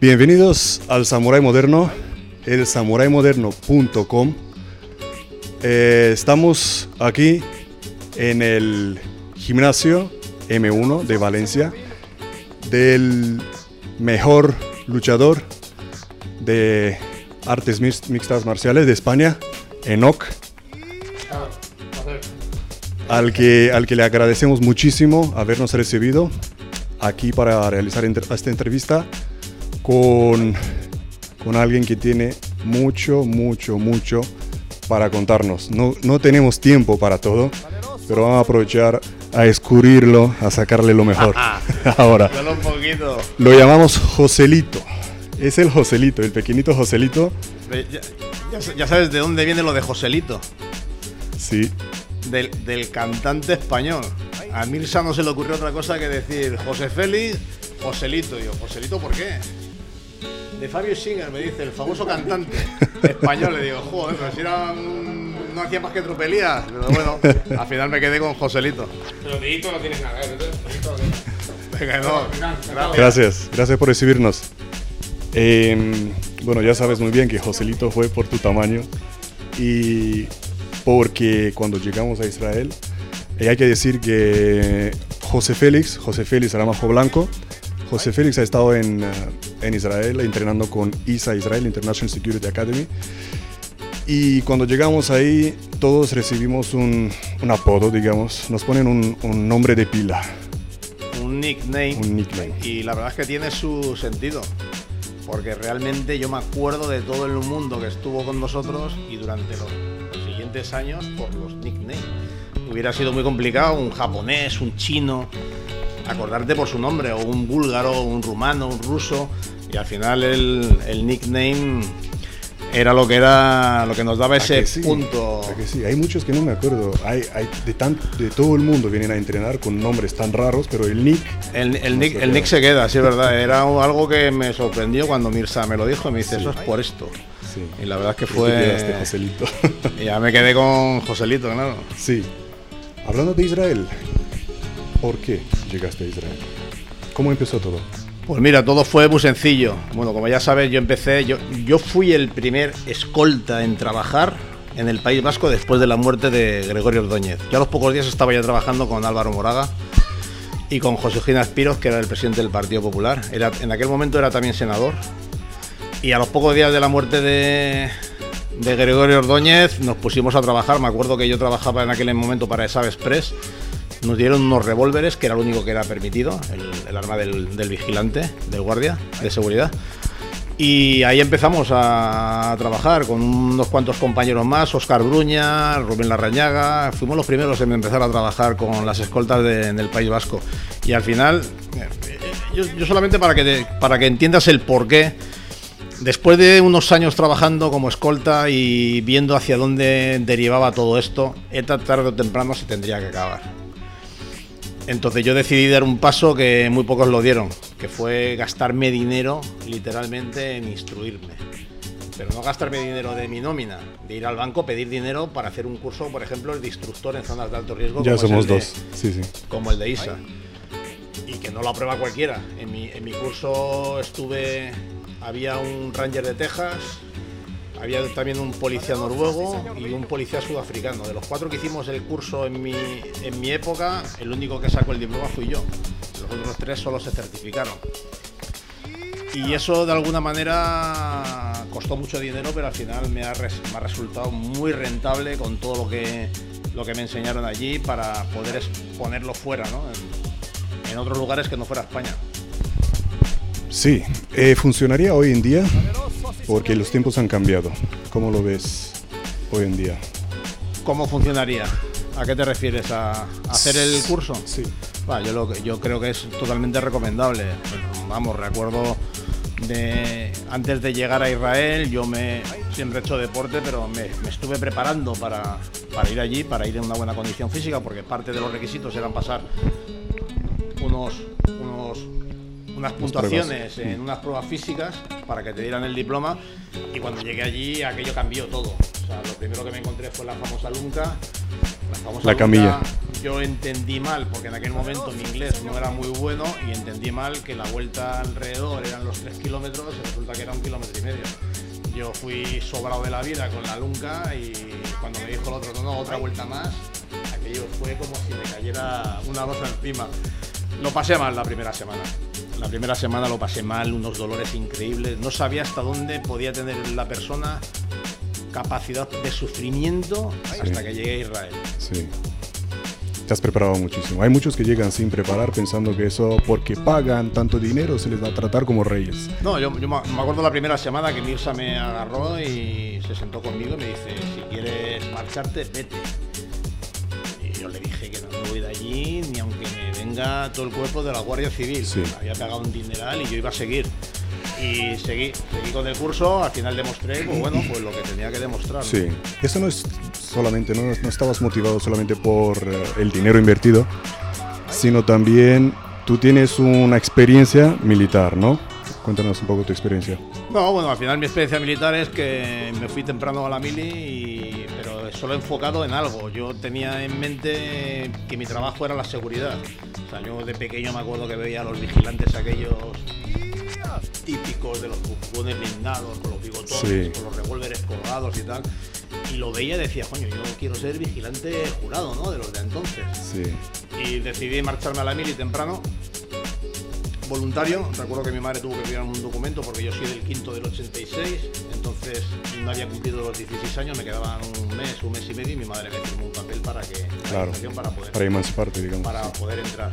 Bienvenidos al Samurai Moderno, el SamuraiModerno.com. Estamos aquí en el gimnasio M1 de Valencia del mejor luchador de artes mixtas marciales de España, Enoc, al que le agradecemos muchísimo habernos recibido aquí para realizar esta entrevista con alguien que tiene mucho para contarnos. No tenemos tiempo para todo, pero vamos a aprovechar a escurrirlo, a sacarle lo mejor. Ahora, solo un poquito. Lo llamamos Joselito. Es el Joselito, el pequeñito Joselito. Ya sabes de dónde viene lo de Joselito. Sí. Del cantante español. A Mirza no se le ocurrió otra cosa que decir José Félix, Joselito. Y yo, ¿Joselito por qué? De Fabio Singer, me dice, el famoso cantante español. Le digo, joder, pero si era no hacía más que tropelías. Pero bueno, al final me quedé con Joselito. Pero Tito no tienes nada, ¿eh? Venga, no. Gracias por recibirnos. Bueno, ya sabes muy bien que Joselito fue por tu tamaño y porque cuando llegamos a Israel, hay que decir que José Félix Ramajo Blanco, José Félix ha estado en Israel entrenando con ISA, Israel International Security Academy, y cuando llegamos ahí todos recibimos un apodo, digamos, nos ponen un nombre de pila. Un nickname. Y la verdad es que tiene su sentido. Porque realmente yo me acuerdo de todo el mundo que estuvo con nosotros y durante los siguientes años por los nicknames. Hubiera sido muy complicado un japonés, un chino, acordarte por su nombre, o un búlgaro, un rumano, un ruso. Y al final el nickname era lo que nos daba ese punto. Que sí, hay muchos que no me acuerdo. Hay de todo el mundo vienen a entrenar con nombres tan raros, pero el nick. El nick se queda, sí, es verdad. Era algo que me sorprendió cuando Mirza me lo dijo y me dice, sí, eso es por esto. Sí. Y la verdad es que fue. Joselito. Ya me quedé con Joselito, claro. Sí. Hablando de Israel, ¿por qué llegaste a Israel? ¿Cómo empezó todo? Pues mira, todo fue muy sencillo. Bueno, como ya sabes, yo fui el primer escolta en trabajar en el País Vasco después de la muerte de Gregorio Ordóñez. Yo a los pocos días estaba ya trabajando con Álvaro Moraga y con José Eugenio Aspiro, que era el presidente del Partido Popular. En aquel momento era también senador. Y a los pocos días de la muerte de Gregorio Ordóñez nos pusimos a trabajar. Me acuerdo que yo trabajaba en aquel momento para SAS Express. Nos dieron unos revólveres, que era lo único que era permitido, el arma del vigilante, del guardia de seguridad. Y ahí empezamos a trabajar con unos cuantos compañeros más, Óscar Bruña, Rubén Larrañaga. Fuimos los primeros en empezar a trabajar con las escoltas en el País Vasco. Y al final, yo solamente para que entiendas el porqué, después de unos años trabajando como escolta y viendo hacia dónde derivaba todo esto, ETA tarde o temprano se tendría que acabar. Entonces yo decidí dar un paso que muy pocos lo dieron, que fue gastarme dinero literalmente en instruirme. Pero no gastarme dinero de mi nómina, de ir al banco, pedir dinero para hacer un curso, por ejemplo, el de instructor en zonas de alto riesgo. Ya somos dos, sí. Como el de ISA. Y que no lo aprueba cualquiera. En mi curso había un ranger de Texas, había también un policía noruego y un policía sudafricano. De los cuatro que hicimos el curso en mi época, el único que sacó el diploma fui yo. Los otros tres solo se certificaron. Y eso de alguna manera costó mucho dinero, pero al final me ha resultado muy rentable con todo lo que me enseñaron allí para poder exponerlo fuera, ¿no? En otros lugares que no fuera España. Sí, funcionaría hoy en día porque los tiempos han cambiado. ¿Cómo lo ves hoy en día? ¿Cómo funcionaría? ¿A qué te refieres? ¿A hacer el curso? Sí. Bueno, yo creo que es totalmente recomendable. Vamos, recuerdo antes de llegar a Israel, yo siempre he hecho deporte, pero me estuve preparando para ir allí, para ir en una buena condición física, porque parte de los requisitos eran pasar unas puntuaciones en unas pruebas físicas para que te dieran el diploma. Y cuando llegué allí aquello cambió todo. O sea, lo primero que me encontré fue la famosa lunca, la camilla, Yo entendí mal, porque en aquel momento mi inglés no era muy bueno y entendí mal que la vuelta alrededor eran los 3 kilómetros, resulta que era 1,5 kilómetros. Yo fui sobrado de la vida con la lunca y cuando me dijo el otro, no, otra vuelta más, aquello fue como si me cayera una rosa encima. Lo pasé mal la primera semana. La primera semana lo pasé mal, unos dolores increíbles. No sabía hasta dónde podía tener la persona capacidad de sufrimiento hasta que llegué a Israel. Sí. Te has preparado muchísimo. Hay muchos que llegan sin preparar pensando que eso, porque pagan tanto dinero, se les va a tratar como reyes. No, yo me acuerdo la primera semana que Mirza me agarró y se sentó conmigo y me dice, si quieres marcharte, vete. Y yo le dije que no me voy de allí, ni aunque me venga todo el cuerpo de la Guardia Civil. Sí. Había pagado un dineral y yo iba a seguir. Y seguí con el curso, al final demostré, pues bueno, pues lo que tenía que demostrar. Sí, eso no es solamente, no estabas motivado solamente por el dinero invertido, sino también tú tienes una experiencia militar, ¿no? Cuéntanos un poco tu experiencia. No, bueno, al final mi experiencia militar es que me fui temprano a la mili, pero solo enfocado en algo. Yo tenía en mente que mi trabajo era la seguridad. O sea, yo de pequeño me acuerdo que veía a los vigilantes aquellos típicos de los cupones blindados, con los bigotones, sí, con los revólveres colgados y tal, y lo veía y decía, coño, yo quiero ser vigilante jurado, ¿no?, de los de entonces. Sí. Y decidí marcharme a la mili temprano, voluntario. Recuerdo que mi madre tuvo que firmar un documento porque yo soy del quinto del 86, entonces no había cumplido los 16 años, me quedaban un mes y medio, y mi madre me firmó un papel para que, claro, para emanciparte, digamos, para poder entrar.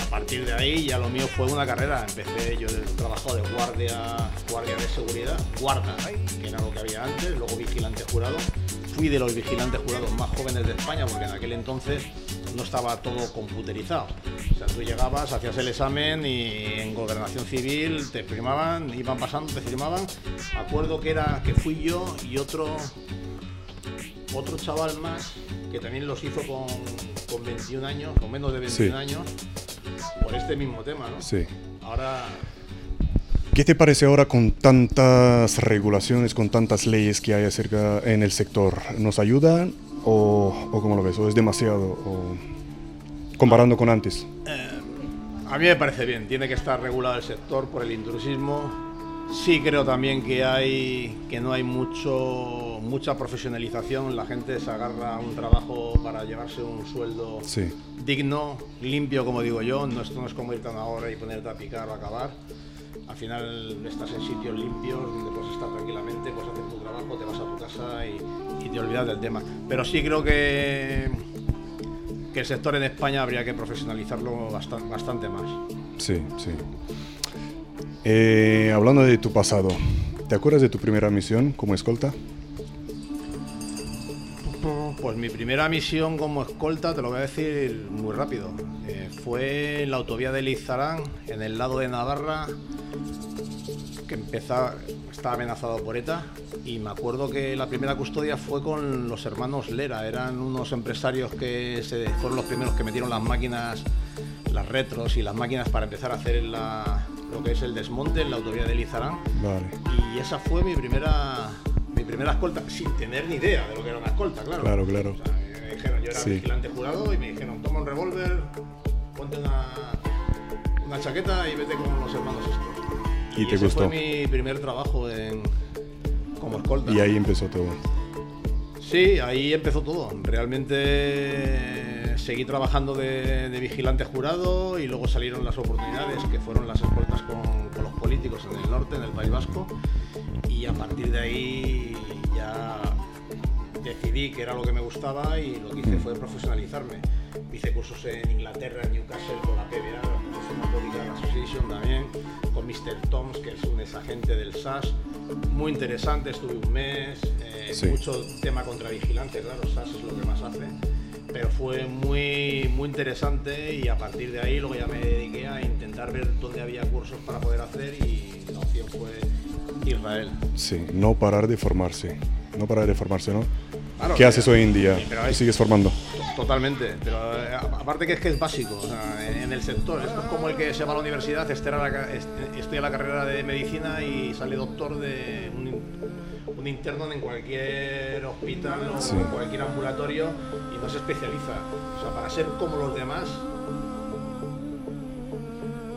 A partir de ahí ya lo mío fue una carrera. Empecé yo el trabajo de guardia de seguridad, guarda, que era lo que había antes, luego vigilante jurado. Fui de los vigilantes jurados más jóvenes de España, porque en aquel entonces no estaba todo computerizado. O sea, tú llegabas, hacías el examen y en Gobernación Civil te firmaban, iban pasando, te firmaban. Acuerdo que era que fui yo y otro chaval más, que también los hizo con 21 años, con menos de 21 años, por este mismo tema, ¿no? Sí. Ahora, ¿qué te parece ahora con tantas regulaciones, con tantas leyes que hay acerca en el sector? ¿Nos ayudan o cómo lo ves? ¿O es demasiado? O, comparando con antes. A mí me parece bien, tiene que estar regulado el sector por el intrusismo. Sí, creo también que no hay mucha profesionalización. La gente se agarra a un trabajo para llevarse un sueldo, sí, digno, limpio, como digo yo. No, esto no es como irte a una hora y ponerte a picar o a acabar. Al final estás en sitios limpios donde puedes estar tranquilamente, puedes hacer tu trabajo, te vas a tu casa y te olvidas del tema. Pero sí creo que el sector en España habría que profesionalizarlo bastante más. Sí, sí. Hablando de tu pasado, ¿te acuerdas de tu primera misión como escolta? Pues mi primera misión como escolta, te lo voy a decir muy rápido, fue en la autovía del Izarán, en el lado de Navarra, que estaba amenazado por ETA, y me acuerdo que la primera custodia fue con los hermanos Lera. Eran unos empresarios que fueron los primeros que metieron las máquinas, las retros y las máquinas para empezar a hacer lo que es el desmonte en la autovía de Izarán. Vale. Y esa fue mi primera escolta, sin tener ni idea de lo que era una escolta, claro. Claro, claro. O sea, me dijeron, yo era vigilante jurado y me dijeron, toma un revólver, ponte una chaqueta y vete con los hermanos estos. ¿Y te ese gustó? Fue mi primer trabajo como escolta. Y ahí empezó todo. Sí, ahí empezó todo. Realmente seguí trabajando de vigilante jurado y luego salieron las oportunidades que fueron las escoltas con los políticos en el norte, en el País Vasco, y a partir de ahí ya decidí que era lo que me gustaba y lo que hice fue profesionalizarme. Hice cursos en Inglaterra, en Newcastle, con la PBA, la Professional Bodyguard Association también, con Mr. Toms, que es un exagente del SAS. Muy interesante, estuve un mes, mucho tema contra vigilante, claro, SAS es lo que más hace, pero fue muy, muy interesante y a partir de ahí luego ya me dediqué a intentar ver dónde había cursos para poder hacer y la opción fue Israel. Sí, no parar de formarse, ¿no? Claro, ¿qué haces hoy en día? ¿Sigues formando? Totalmente, pero aparte que es básico, o sea, en el sector. Esto es como el que se va a la universidad, estudia la carrera de medicina y sale doctor de un interno en cualquier hospital o en cualquier ambulatorio y no se especializa. O sea, para ser como los demás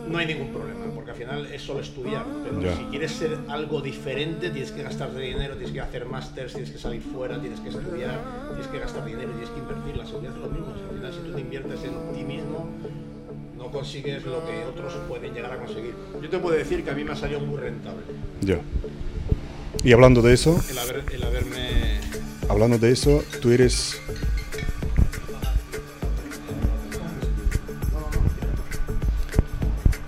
no hay ningún problema, porque al final es solo estudiar, pero si quieres ser algo diferente tienes que gastarte dinero, tienes que hacer másters, tienes que salir fuera, tienes que estudiar, tienes que gastar dinero, tienes que invertir. La seguridad es lo mismo, al final si tú te inviertes en ti mismo no consigues lo que otros pueden llegar a conseguir. Yo te puedo decir que a mí me ha salido muy rentable. Ya. Y hablando de eso, hablando de eso, tú eres...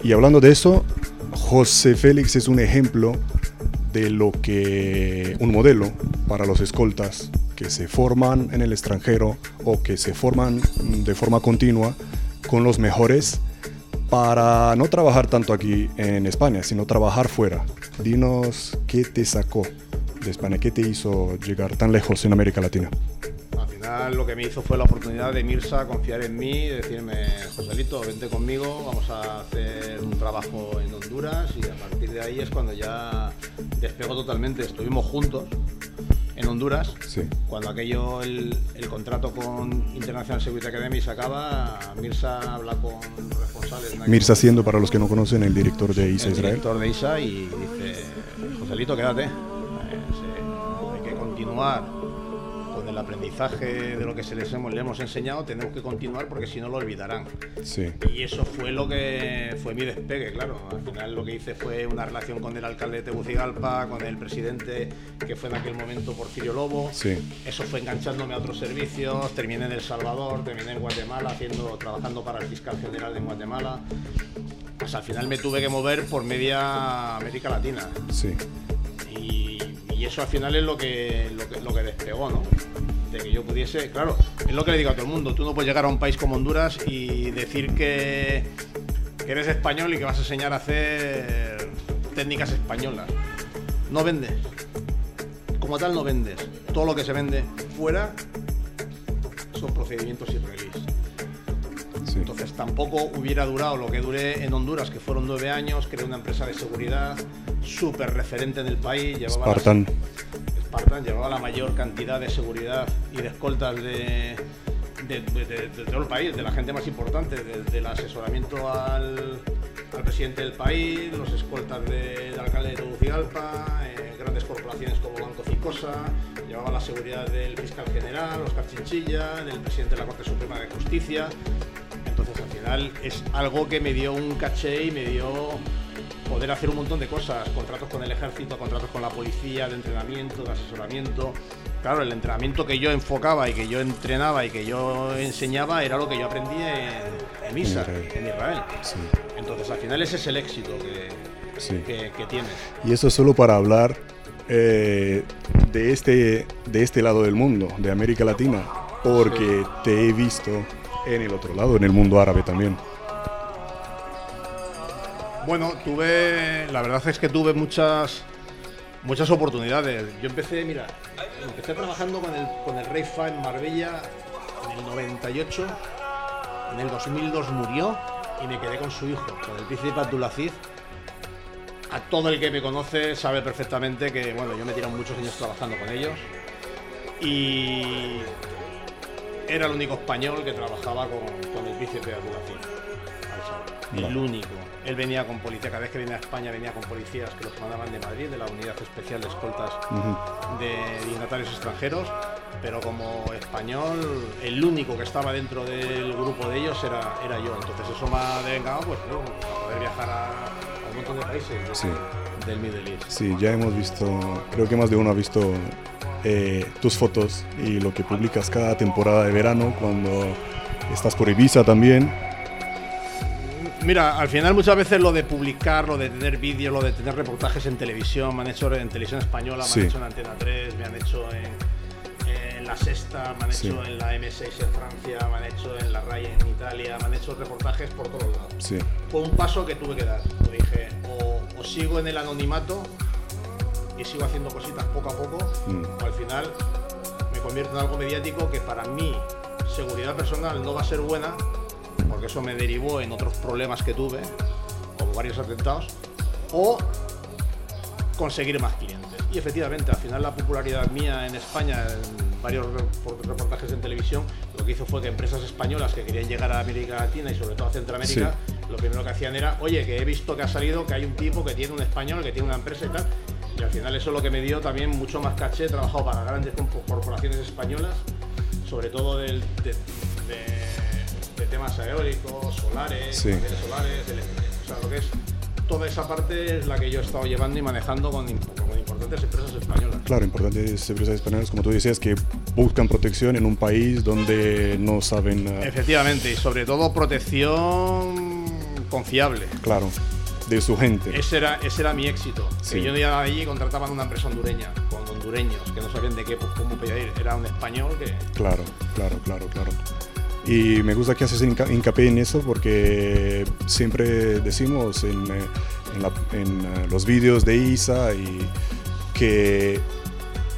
Y hablando de eso, José Félix es un ejemplo de lo que, un modelo para los escoltas que se forman en el extranjero o que se forman de forma continua con los mejores para no trabajar tanto aquí en España, sino trabajar fuera. Dinos qué te sacó de España, qué te hizo llegar tan lejos en América Latina. Lo que me hizo fue la oportunidad de Mirza confiar en mí, decirme: Joselito, vente conmigo, vamos a hacer un trabajo en Honduras. Y a partir de ahí es cuando ya despegó totalmente. Estuvimos juntos en Honduras. Sí. Cuando aquello, el contrato con International Security Academy se acaba, Mirza habla con responsables. Mirza siendo, para los que no conocen, el director de ISA Israel. El director de ISA, y dice: Joselito, quédate, hay que continuar el aprendizaje de lo que le hemos enseñado, tenemos que continuar porque si no lo olvidarán. Sí. Y eso fue lo que fue mi despegue, claro. Al final lo que hice fue una relación con el alcalde de Tegucigalpa, con el presidente que fue en aquel momento Porfirio Lobo. Sí. Eso fue enganchándome a otros servicios, terminé en El Salvador, terminé en Guatemala, trabajando para el fiscal general de Guatemala. Pues al final me tuve que mover por media América Latina. Sí. Y eso al final es lo que despegó, ¿no? De que yo pudiese, claro, es lo que le digo a todo el mundo: tú no puedes llegar a un país como Honduras y decir que eres español y que vas a enseñar a hacer técnicas españolas. No vendes, como tal no vendes. Todo lo que se vende fuera son procedimientos israelíes. Sí. Entonces tampoco hubiera durado lo que duré en Honduras, que fueron 9 años, creé una empresa de seguridad súper referente en el país, llevaba la mayor cantidad de seguridad y de escoltas de todo el país, de la gente más importante, del asesoramiento al presidente del país, los escoltas del alcalde de Tegucigalpa, grandes corporaciones como Banco Ficosa, llevaba la seguridad del fiscal general, Oscar Chinchilla, del presidente de la Corte Suprema de Justicia. Entonces al final es algo que me dio un caché y me dio poder hacer un montón de cosas, contratos con el ejército, contratos con la policía, de entrenamiento, de asesoramiento. Claro, el entrenamiento que yo enfocaba y que yo entrenaba y que yo enseñaba era lo que yo aprendí en ISA, en Israel. Sí. Entonces al final ese es el éxito que tienes. Y eso solo para hablar de este lado del mundo, de América Latina, porque te he visto en el otro lado, en el mundo árabe también. Bueno, la verdad es que tuve muchas oportunidades. Yo empecé trabajando con el Rey Fa en Marbella en el 98, en el 2002 murió y me quedé con su hijo, con el príncipe Abdulaziz. A todo el que me conoce sabe perfectamente que, bueno, yo me he tirado muchos años trabajando con ellos y era el único español que trabajaba con el príncipe Abdulaziz, el único. Él venía con policía, cada vez que venía a España venía con policías que los mandaban de Madrid, de la unidad especial de escoltas de dignatarios extranjeros, pero como español, el único que estaba dentro del grupo de ellos era yo. Entonces eso me ha devengado a poder viajar a un montón de países del Middle East. Sí, ya hemos visto, creo que más de uno ha visto tus fotos y lo que publicas cada temporada de verano cuando estás por Ibiza también. Mira, al final muchas veces lo de publicar, lo de tener vídeos, lo de tener reportajes en televisión, me han hecho en televisión española, me han hecho en Antena 3, me han hecho en La Sexta, me han hecho en la M6 en Francia, me han hecho en La RAI en Italia, me han hecho reportajes por todos lados. Sí. Fue un paso que tuve que dar. Me dije, o sigo en el anonimato y sigo haciendo cositas poco a poco, o al final me convierto en algo mediático que para mi seguridad personal no va a ser buena, porque eso me derivó en otros problemas que tuve, como varios atentados, o conseguir más clientes. Y efectivamente, al final la popularidad mía en España, en varios reportajes en televisión, lo que hizo fue que empresas españolas que querían llegar a América Latina y sobre todo a Centroamérica, sí, lo primero que hacían era, oye, que he visto que ha salido, que hay un tipo que tiene un español, que tiene una empresa y tal. Y al final eso es lo que me dio también mucho más caché. He trabajado para grandes corporaciones españolas, sobre todo de temas eólicos, solares, sí, paneles solares, o sea, lo que es toda esa parte es la que yo he estado llevando y manejando con importantes empresas españolas. Claro, importantes empresas españolas, como tú decías, que buscan protección en un país donde no saben... Efectivamente, y sobre todo protección confiable. Claro, de su gente. Ese era mi éxito. Sí. Que yo no iba allí y contrataban una empresa hondureña, con hondureños, que no sabían de qué, pues, cómo pedir. Era un español que... Claro, claro, claro, claro. Y me gusta que haces hincapié en eso porque siempre decimos en los vídeos de ISA y que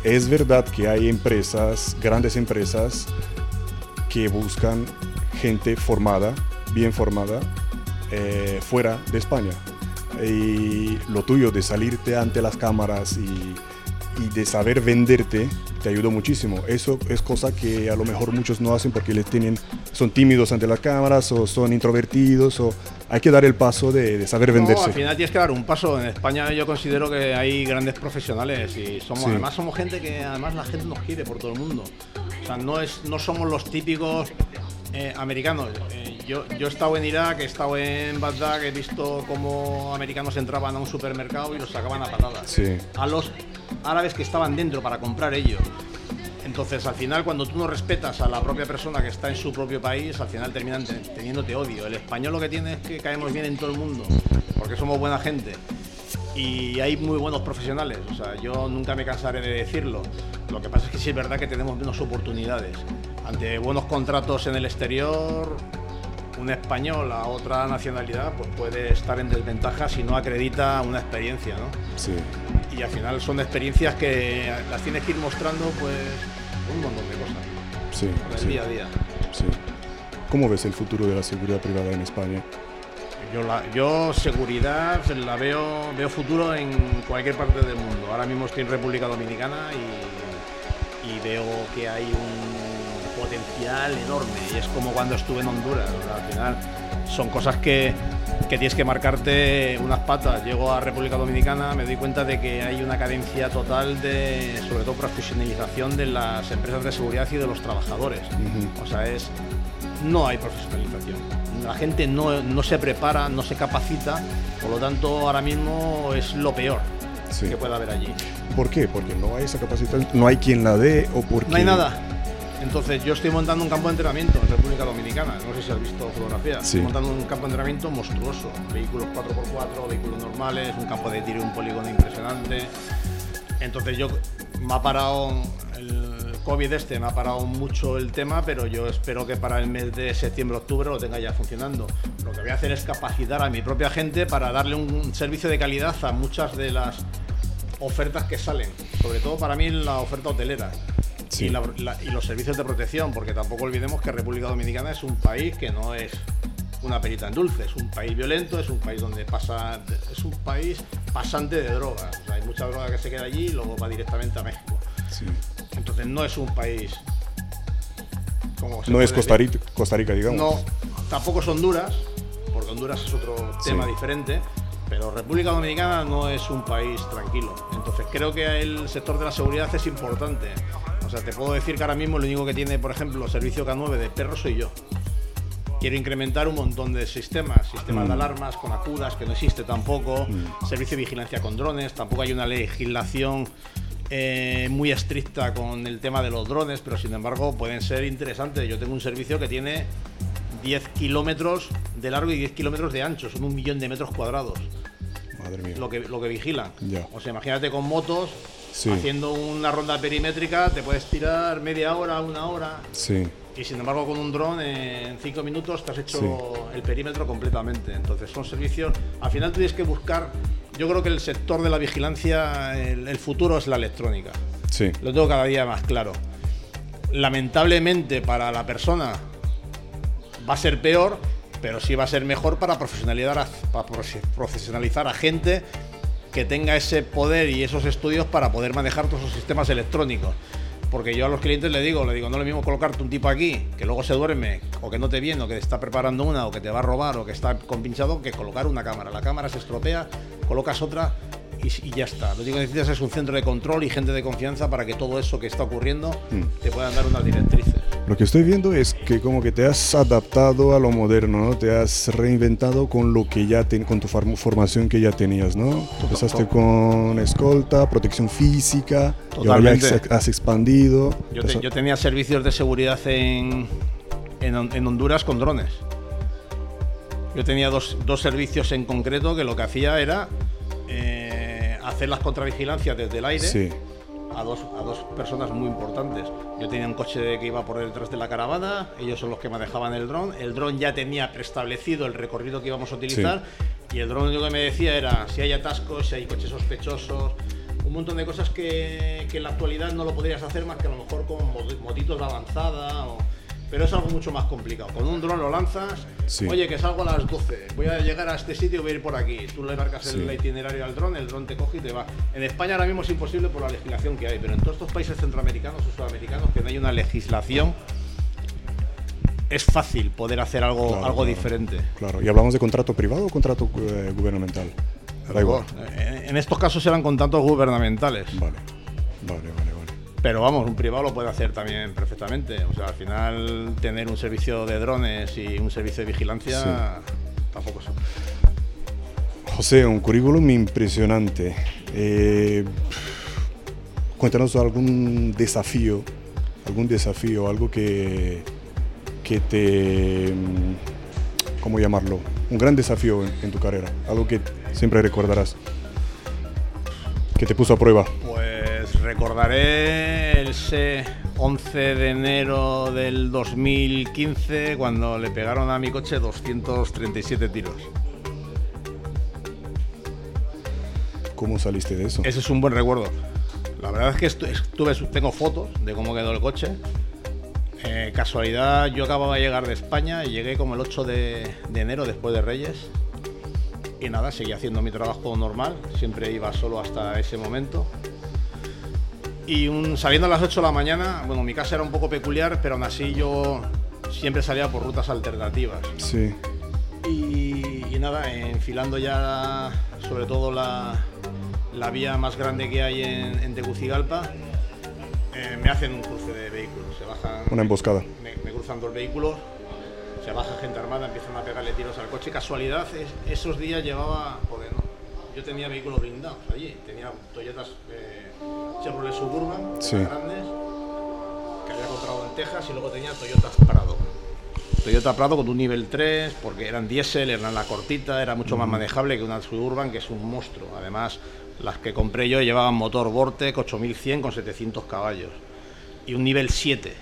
es verdad que hay empresas, grandes empresas, que buscan gente formada, bien formada, fuera de España. Y lo tuyo de salirte ante las cámaras y de saber venderte te ayudó muchísimo. Eso es cosa que a lo mejor muchos no hacen porque son tímidos ante las cámaras o son introvertidos, o hay que dar el paso de saber venderse. Al final tienes que dar un paso. En España yo considero que hay grandes profesionales y somos, sí, además somos gente que además la gente nos quiere por todo el mundo. O sea, no somos los típicos americanos. Yo he estado en Irak, he estado en Bagdad, he visto cómo americanos entraban a un supermercado y los sacaban a patadas. Sí. A los árabes que estaban dentro para comprar ellos. Entonces, al final, cuando tú no respetas a la propia persona que está en su propio país, al final terminan teniéndote odio. El español lo que tiene es que caemos bien en todo el mundo, porque somos buena gente. Y hay muy buenos profesionales, o sea, yo nunca me cansaré de decirlo. Lo que pasa es que sí es verdad que tenemos menos oportunidades. Ante buenos contratos en el exterior, un español a otra nacionalidad pues puede estar en desventaja si no acredita una experiencia, ¿no? Sí. Y al final son experiencias que las tienes que ir mostrando, pues, un montón de cosas, ¿no? Sí, sí. Día a día. Sí. ¿Cómo ves el futuro de la seguridad privada en España? Yo seguridad la veo futuro en cualquier parte del mundo. Ahora mismo estoy en República Dominicana y veo que hay un potencial enorme. Y es como cuando estuve en Honduras. O sea, al final son cosas que tienes que marcarte unas patas. Llego a República Dominicana, me doy cuenta de que hay una carencia total de, sobre todo, profesionalización de las empresas de seguridad y de los trabajadores. Uh-huh. O sea, no hay profesionalización. La gente no se prepara, no se capacita, por lo tanto, ahora mismo es lo peor, sí, que pueda haber allí. ¿Por qué? Porque no hay esa capacitación, no hay quien la dé, o porque... No hay nada. Entonces, yo estoy montando un campo de entrenamiento en República Dominicana, no sé si has visto fotografías, sí, estoy montando un campo de entrenamiento monstruoso, vehículos 4x4, vehículos normales, un campo de tiro y un polígono impresionante. Entonces, me ha parado el COVID me ha parado mucho el tema, pero yo espero que para el mes de septiembre-octubre lo tenga ya funcionando. Lo que voy a hacer es capacitar a mi propia gente para darle un servicio de calidad a muchas de las ofertas que salen, sobre todo para mí la oferta hotelera. Sí. Y los servicios de protección, porque tampoco olvidemos que República Dominicana es un país que no es una perita en dulce, es un país violento, es un país es un país pasante de drogas. O sea, hay mucha droga que se queda allí y luego va directamente a México. Sí. Entonces no es un país como no es Costa Rica, digamos. No, tampoco es Honduras, porque Honduras es otro tema, sí, diferente. Pero República Dominicana no es un país tranquilo. Entonces creo que el sector de la seguridad es importante. O sea, te puedo decir que ahora mismo lo único que tiene, por ejemplo, servicio K9 de perros soy yo. Quiero incrementar un montón de sistemas de alarmas con acudas, que no existe tampoco, servicio de vigilancia con drones, tampoco hay una legislación muy estricta con el tema de los drones, pero sin embargo pueden ser interesantes. Yo tengo un servicio que tiene 10 kilómetros de largo y 10 kilómetros de ancho, son 1 millón de metros cuadrados. Madre mía. Lo que vigilan. Ya. O sea, imagínate con motos, sí, haciendo una ronda perimétrica, te puedes tirar media hora, una hora. Sí. Y sin embargo, con un dron en 5 minutos te has hecho, sí, el perímetro completamente. Entonces, son servicios. Al final tienes que buscar. Yo creo que el sector de la vigilancia, el futuro es la electrónica. Sí. Lo tengo cada día más claro. lamentablemente para la persona va a ser peor, pero sí va a ser mejor para profesionalizar a gente que tenga ese poder y esos estudios para poder manejar todos esos sistemas electrónicos. Porque yo a los clientes le digo, no es lo mismo colocarte un tipo aquí, que luego se duerme, o que no te viene, o que te está preparando una, o que te va a robar, o que está compinchado, que colocar una cámara. La cámara se estropea, colocas otra y ya está. Lo único que necesitas es un centro de control y gente de confianza para que todo eso que está ocurriendo te puedan dar unas directrices. Lo que estoy viendo es que como que te has adaptado a lo moderno, ¿no? Te has reinventado con lo que ya con tu formación que ya tenías, ¿no? Empezaste con escolta, protección física, totalmente. Y ahora has expandido. Yo tenía servicios de seguridad en Honduras con drones. Yo tenía dos servicios en concreto que lo que hacía era hacer las contravigilancias desde el aire. Sí. A dos personas muy importantes. Yo tenía un coche que iba por detrás de la caravana, ellos son los que manejaban el dron. El dron ya tenía preestablecido el recorrido que íbamos a utilizar, sí. Y el dron lo que me decía era si hay atascos, si hay coches sospechosos, un montón de cosas que en la actualidad no lo podrías hacer más que a lo mejor con motitos de avanzada, pero es algo mucho más complicado. Con un dron lo lanzas, sí. Oye, que salgo a las 12, voy a llegar a este sitio y voy a ir por aquí. Tú le marcas el itinerario al dron, el dron te coge y te va. En España ahora mismo es imposible por la legislación que hay, pero en todos estos países centroamericanos o sudamericanos que no hay una legislación, es fácil poder hacer algo diferente. Claro, ¿y hablamos de contrato privado o contrato gubernamental? Da igual. En estos casos eran contratos gubernamentales. Vale. Pero vamos, un privado lo puede hacer también perfectamente. O sea, al final tener un servicio de drones y un servicio de vigilancia tampoco son. José, un currículum impresionante. Cuéntanos algún desafío, algo que te... ¿Cómo llamarlo? Un gran desafío en tu carrera, algo que siempre recordarás, que te puso a prueba. Recordaré el 11 de enero del 2015 cuando le pegaron a mi coche 237 tiros. ¿Cómo saliste de eso? Ese es un buen recuerdo. La verdad es que tengo fotos de cómo quedó el coche. Casualidad, yo acababa de llegar de España y llegué como el 8 de enero después de Reyes. Y nada, seguí haciendo mi trabajo normal, siempre iba solo hasta ese momento. Y saliendo a las 8 de la mañana, bueno, mi casa era un poco peculiar, pero aún así yo siempre salía por rutas alternativas. Sí. Y nada, enfilando ya sobre todo la vía más grande que hay en Tegucigalpa, me hacen un cruce de vehículos. Se bajan, una emboscada. Me cruzan dos vehículos, se baja gente armada, empiezan a pegarle tiros al coche. Casualidad, esos días llevaba... Joder, no. Yo tenía vehículos blindados allí, tenía Toyotas... Chevrolet Suburban, sí. Grandes, que había comprado en Texas, y luego tenía Toyota Prado con un nivel 3, porque eran diésel, eran la cortita, era mucho más manejable que una Suburban, que es un monstruo. Además, las que compré yo llevaban motor Vortec 8100 con 700 caballos y un nivel 7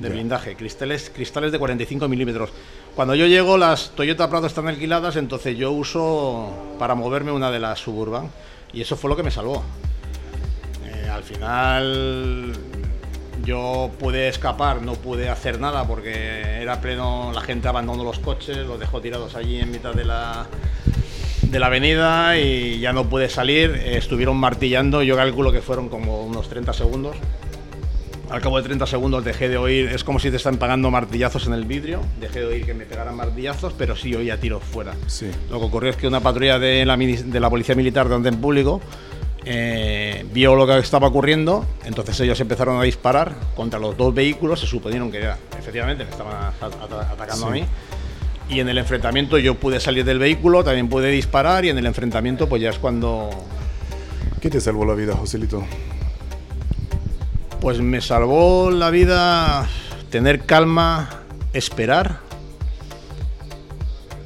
de blindaje, cristales de 45 milímetros. Cuando yo llego, las Toyota Prado están alquiladas, entonces yo uso para moverme una de las Suburban, y eso fue lo que me salvó. Al final yo pude escapar, no pude hacer nada porque era pleno, la gente abandonó los coches, los dejó tirados allí en mitad de la avenida y ya no pude salir. Estuvieron martillando, yo calculo que fueron como unos 30 segundos. Al cabo de 30 segundos dejé de oír, es como si te están pegando martillazos en el vidrio, dejé de oír que me pegaran martillazos, pero sí oía tiros fuera. Sí. Lo que ocurrió es que una patrulla de la Policía Militar de Orden Público vio lo que estaba ocurriendo, entonces ellos empezaron a disparar contra los dos vehículos, se suponieron que ya efectivamente me estaban atacando a mí, y en el enfrentamiento yo pude salir del vehículo, también pude disparar, y en el enfrentamiento pues ya es cuando... ¿Qué te salvó la vida, Joselito? Pues me salvó la vida tener calma, esperar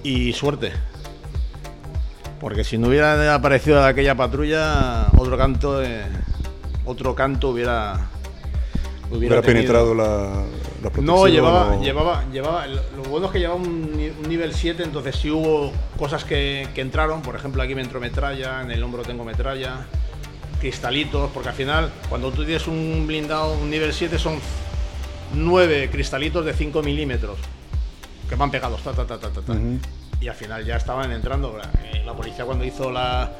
y suerte. Porque si no hubiera aparecido aquella patrulla, otro canto hubiera penetrado la protección. No, llevaba. Lo bueno es que llevaba un nivel 7, entonces sí hubo cosas que entraron. Por ejemplo, aquí me entró metralla, en el hombro tengo metralla, cristalitos, porque al final, cuando tú tienes un blindado, un nivel 7, son 9 cristalitos de 5 milímetros que van pegados, ta, ta, ta, ta, ta. Uh-huh. Y al final ya estaban entrando. La policía, cuando hizo la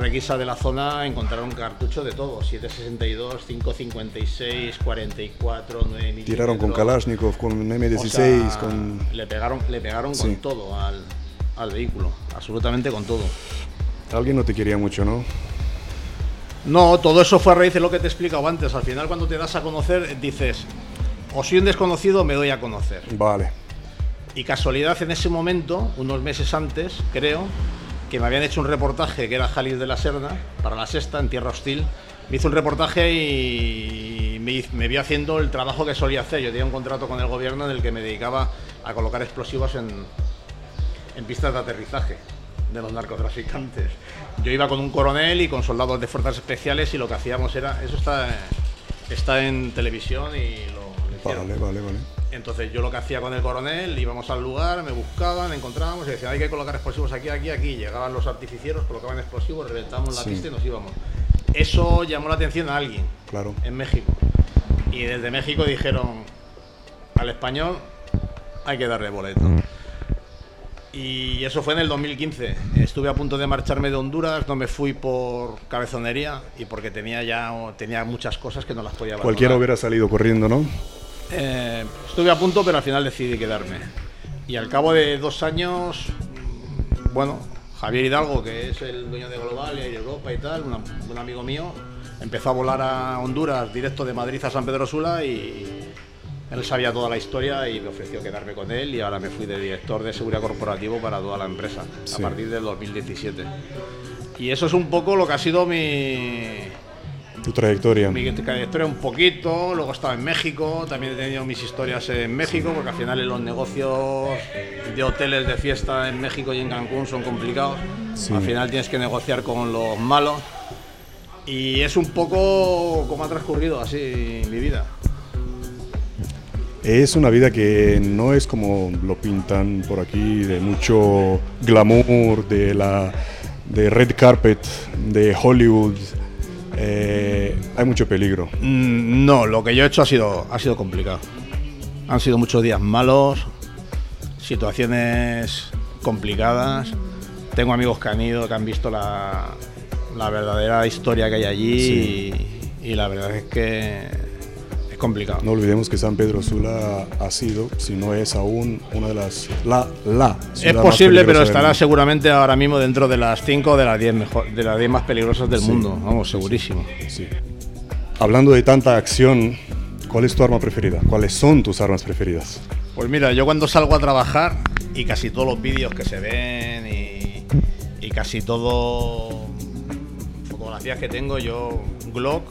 requisa de la zona, encontraron cartuchos de todo: 7.62, 5.56, 44, 9 mm. Tiraron con Kalashnikov, con M16. O sea, le pegaron con todo al vehículo, absolutamente con todo. Alguien no te quería mucho, ¿no? No, todo eso fue a raíz de lo que te he explicado antes. Al final, cuando te das a conocer, dices: o soy un desconocido o me doy a conocer. Vale. Y casualidad, en ese momento, unos meses antes, creo, que me habían hecho un reportaje, que era Jalil de la Serna, para La Sexta, en Tierra Hostil. Me hizo un reportaje y me vi haciendo el trabajo que solía hacer. Yo tenía un contrato con el gobierno en el que me dedicaba a colocar explosivos en pistas de aterrizaje de los narcotraficantes. Yo iba con un coronel y con soldados de fuerzas especiales, y lo que hacíamos era... Eso está en televisión y lo hicieron. Vale. Entonces yo lo que hacía con el coronel, íbamos al lugar, me buscaban, encontrábamos y decían: hay que colocar explosivos aquí, aquí, aquí. Llegaban los artificieros, colocaban explosivos, reventábamos la pista y nos íbamos. Eso llamó la atención a alguien, claro, en México. Y desde México dijeron: al español hay que darle boleto. Y eso fue en el 2015. Estuve a punto de marcharme de Honduras, no me fui por cabezonería y porque tenía muchas cosas que no las podía abandonar. Cualquiera hubiera salido corriendo, ¿no? Estuve a punto, pero al final decidí quedarme. Y al cabo de 2 años, bueno, Javier Hidalgo, que es el dueño de Global y de Europa y tal, un amigo mío, empezó a volar a Honduras, directo de Madrid a San Pedro Sula, y él sabía toda la historia y me ofreció quedarme con él, y ahora me fui de director de seguridad corporativo para toda la empresa, a partir del 2017. Y eso es un poco lo que ha sido tu trayectoria. Mi trayectoria un poquito, luego he estado en México, también he tenido mis historias en México, porque al final en los negocios de hoteles de fiesta en México y en Cancún son complicados. Sí. Al final tienes que negociar con los malos y es un poco como ha transcurrido así mi vida. Es una vida que no es como lo pintan por aquí, de mucho glamour, de red carpet, de Hollywood. Hay mucho peligro. No, lo que yo he hecho ha sido complicado. Han sido muchos días malos, situaciones complicadas. Tengo amigos que han visto la verdadera historia que hay allí, y la verdad es que es complicado. No olvidemos que San Pedro Sula ha sido, si no es aún, una de las... la ciudad es posible, pero estará seguramente ahora mismo dentro de las 5 de las 10 más peligrosas del mundo. Vamos, segurísimo. Sí. Hablando de tanta acción, ¿cuál es tu arma preferida? ¿Cuáles son tus armas preferidas? Pues mira, yo cuando salgo a trabajar, y casi todos los vídeos que se ven y casi todo fotografías que tengo, yo Glock,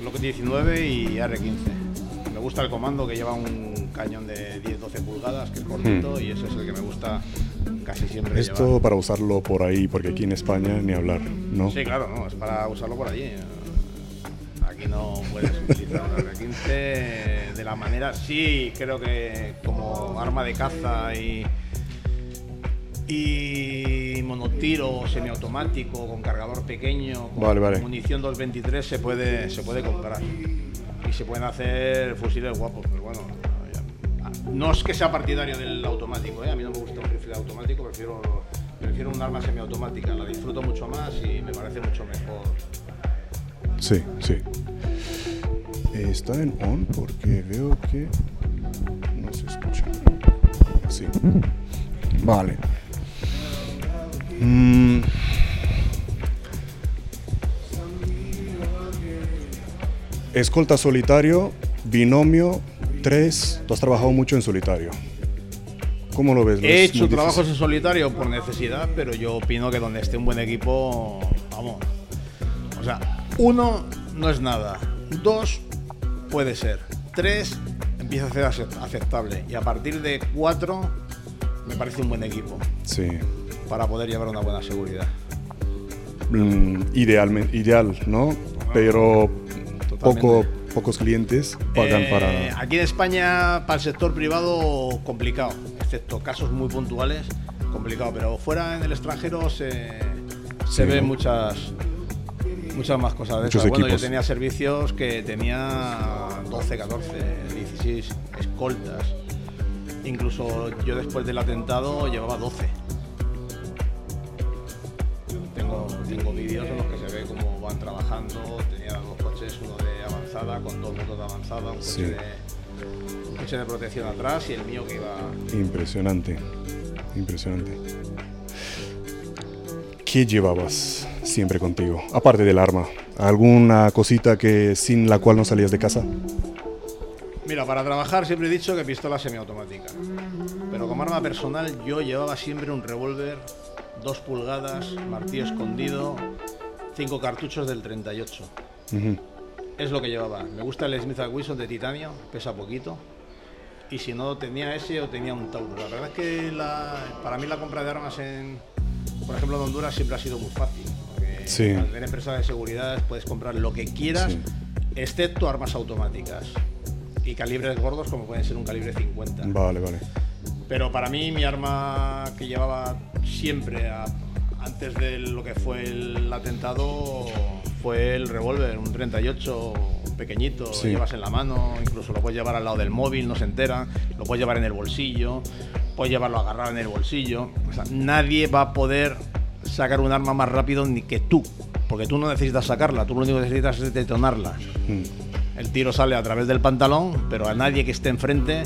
Glock 19 y AR-15. Me gusta el comando, que lleva un cañón de 10-12 pulgadas, que es cortito, y ese es el que me gusta casi siempre. Esto llevar, para usarlo por ahí, porque aquí en España ni hablar, ¿no? Sí, claro, no, es para usarlo por allí. Aquí no puedes utilizar un AR-15 de la manera... Sí, creo que como arma de caza y monotiro semiautomático con cargador pequeño, con munición 223 se puede comprar y se pueden hacer fusiles guapos, pero bueno, no es que sea partidario del automático, ¿eh? A mí no me gusta un rifle automático, prefiero un arma semiautomática, la disfruto mucho más y me parece mucho mejor. Sí. Está en on porque veo que no se escucha. Sí. Vale. Escolta solitario, binomio, 3. Tú has trabajado mucho en solitario. ¿Cómo lo ves? He hecho trabajos en solitario por necesidad, pero yo opino que donde esté un buen equipo, vamos. O sea, 1 no es nada, 2 puede ser, 3 empieza a ser aceptable y a partir de 4 me parece un buen equipo. Sí. Para poder llevar una buena seguridad. Ideal, ¿no? Pero pocos clientes pagan para... Aquí en España, para el sector privado, complicado, excepto casos muy puntuales, complicado, pero fuera en el extranjero se ven muchas muchas más cosas de esas. Bueno, yo tenía servicios que tenía 12, 14, 16 escoltas. Incluso yo después del atentado llevaba 12. Tengo vídeos en los que se ve cómo van trabajando. Tenía dos coches, uno de avanzada, con dos motos de avanzada, un coche de protección atrás y el mío que iba... Impresionante, impresionante. ¿Qué llevabas siempre contigo? Aparte del arma, ¿alguna cosita que sin la cual no salías de casa? Mira, para trabajar siempre he dicho que pistola semiautomática. Pero como arma personal yo llevaba siempre un revólver, 2 pulgadas, martillo escondido, 5 cartuchos del 38. Uh-huh. Es lo que llevaba. Me gusta el Smith & Wesson de titanio, pesa poquito. Y si no tenía ese o tenía un Taurus. La verdad es que para mí la compra de armas por ejemplo, en Honduras siempre ha sido muy fácil. Porque al tener empresas de seguridad puedes comprar lo que quieras, excepto armas automáticas. Y calibres gordos como pueden ser un calibre 50. Vale, vale. Pero para mí mi arma que llevaba siempre antes de lo que fue el atentado fue el revólver, un 38 pequeñito, lo llevas en la mano, incluso lo puedes llevar al lado del móvil, no se entera, lo puedes llevar en el bolsillo, puedes llevarlo agarrado en el bolsillo. O sea, nadie va a poder sacar un arma más rápido ni que tú, porque tú no necesitas sacarla, tú lo único que necesitas es detonarla. El tiro sale a través del pantalón, pero a nadie que esté enfrente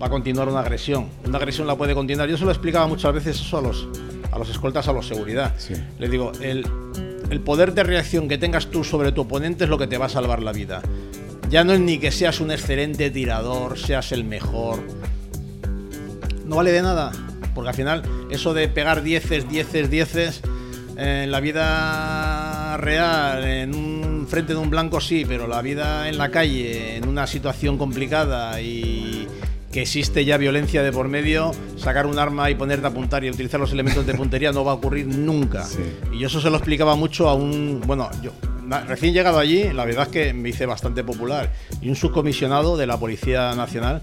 va a continuar una agresión. Una agresión la puede continuar. Yo se lo explicaba muchas veces eso a los escoltas, a los seguridad. Les digo, el poder de reacción que tengas tú sobre tu oponente es lo que te va a salvar la vida. Ya no es ni que seas un excelente tirador, seas el mejor. No vale de nada, porque al final eso de pegar dieces en la vida real, frente de un blanco sí, pero la vida en la calle, en una situación complicada y que existe ya violencia de por medio, sacar un arma y ponerte a apuntar y utilizar los elementos de puntería no va a ocurrir nunca. Y yo eso se lo explicaba mucho a yo recién llegado allí, la verdad es que me hice bastante popular y un subcomisionado de la Policía Nacional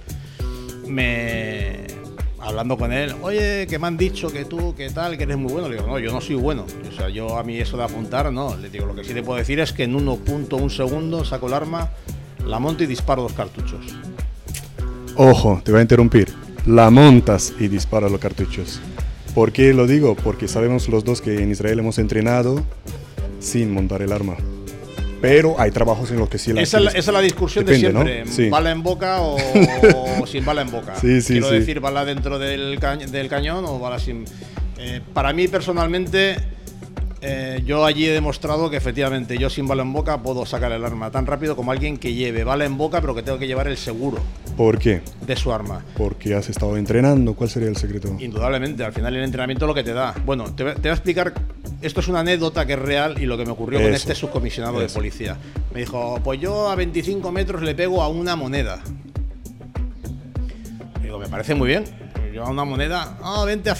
hablando con él, oye, que me han dicho que tú, que tal, que eres muy bueno. Le digo, no, yo no soy bueno. O sea, yo a mí eso de apuntar, no. Le digo, lo que sí te puedo decir es que en 1.1 segundo saco el arma, la monto y disparo 2 cartuchos. Ojo, te voy a interrumpir. La montas y disparo los cartuchos. ¿Por qué lo digo? Porque sabemos los dos que en Israel hemos entrenado sin montar el arma. Pero hay trabajos en los que sí la... Esa es la discusión depende, de siempre, ¿no? Bala en boca o sin bala en boca. Quiero decir, bala dentro del cañón o bala sin... para mí personalmente, yo allí he demostrado que efectivamente yo sin bala en boca puedo sacar el arma tan rápido como alguien que lleve bala en boca pero que tengo que llevar el seguro. ¿Por qué? De su arma. Porque has estado entrenando, ¿cuál sería el secreto? Indudablemente, al final el entrenamiento es lo que te da. Bueno, te voy a explicar... Esto es una anécdota que es real y lo que me ocurrió con este subcomisionado de policía. Me dijo, pues yo a 25 metros le pego a una moneda. Y digo, me parece muy bien. Yo a una moneda, vente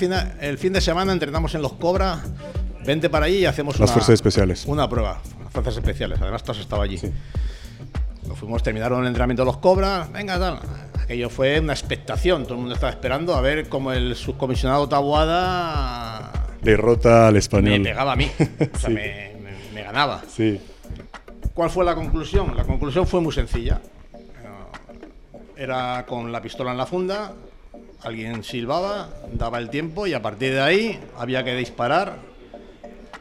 el fin de semana entrenamos en los Cobras, vente para allí y hacemos las fuerzas especiales. Una prueba, las fuerzas especiales. Además, tú has estado allí. Nos fuimos, terminaron el entrenamiento de los Cobras, venga, tal. Aquello fue una expectación, todo el mundo estaba esperando a ver cómo el subcomisionado Taboada... derrota al español. Me pegaba a mí, o sea, me ganaba. ¿Cuál fue la conclusión? La conclusión fue muy sencilla. Era con la pistola en la funda, alguien silbaba, daba el tiempo y a partir de ahí había que disparar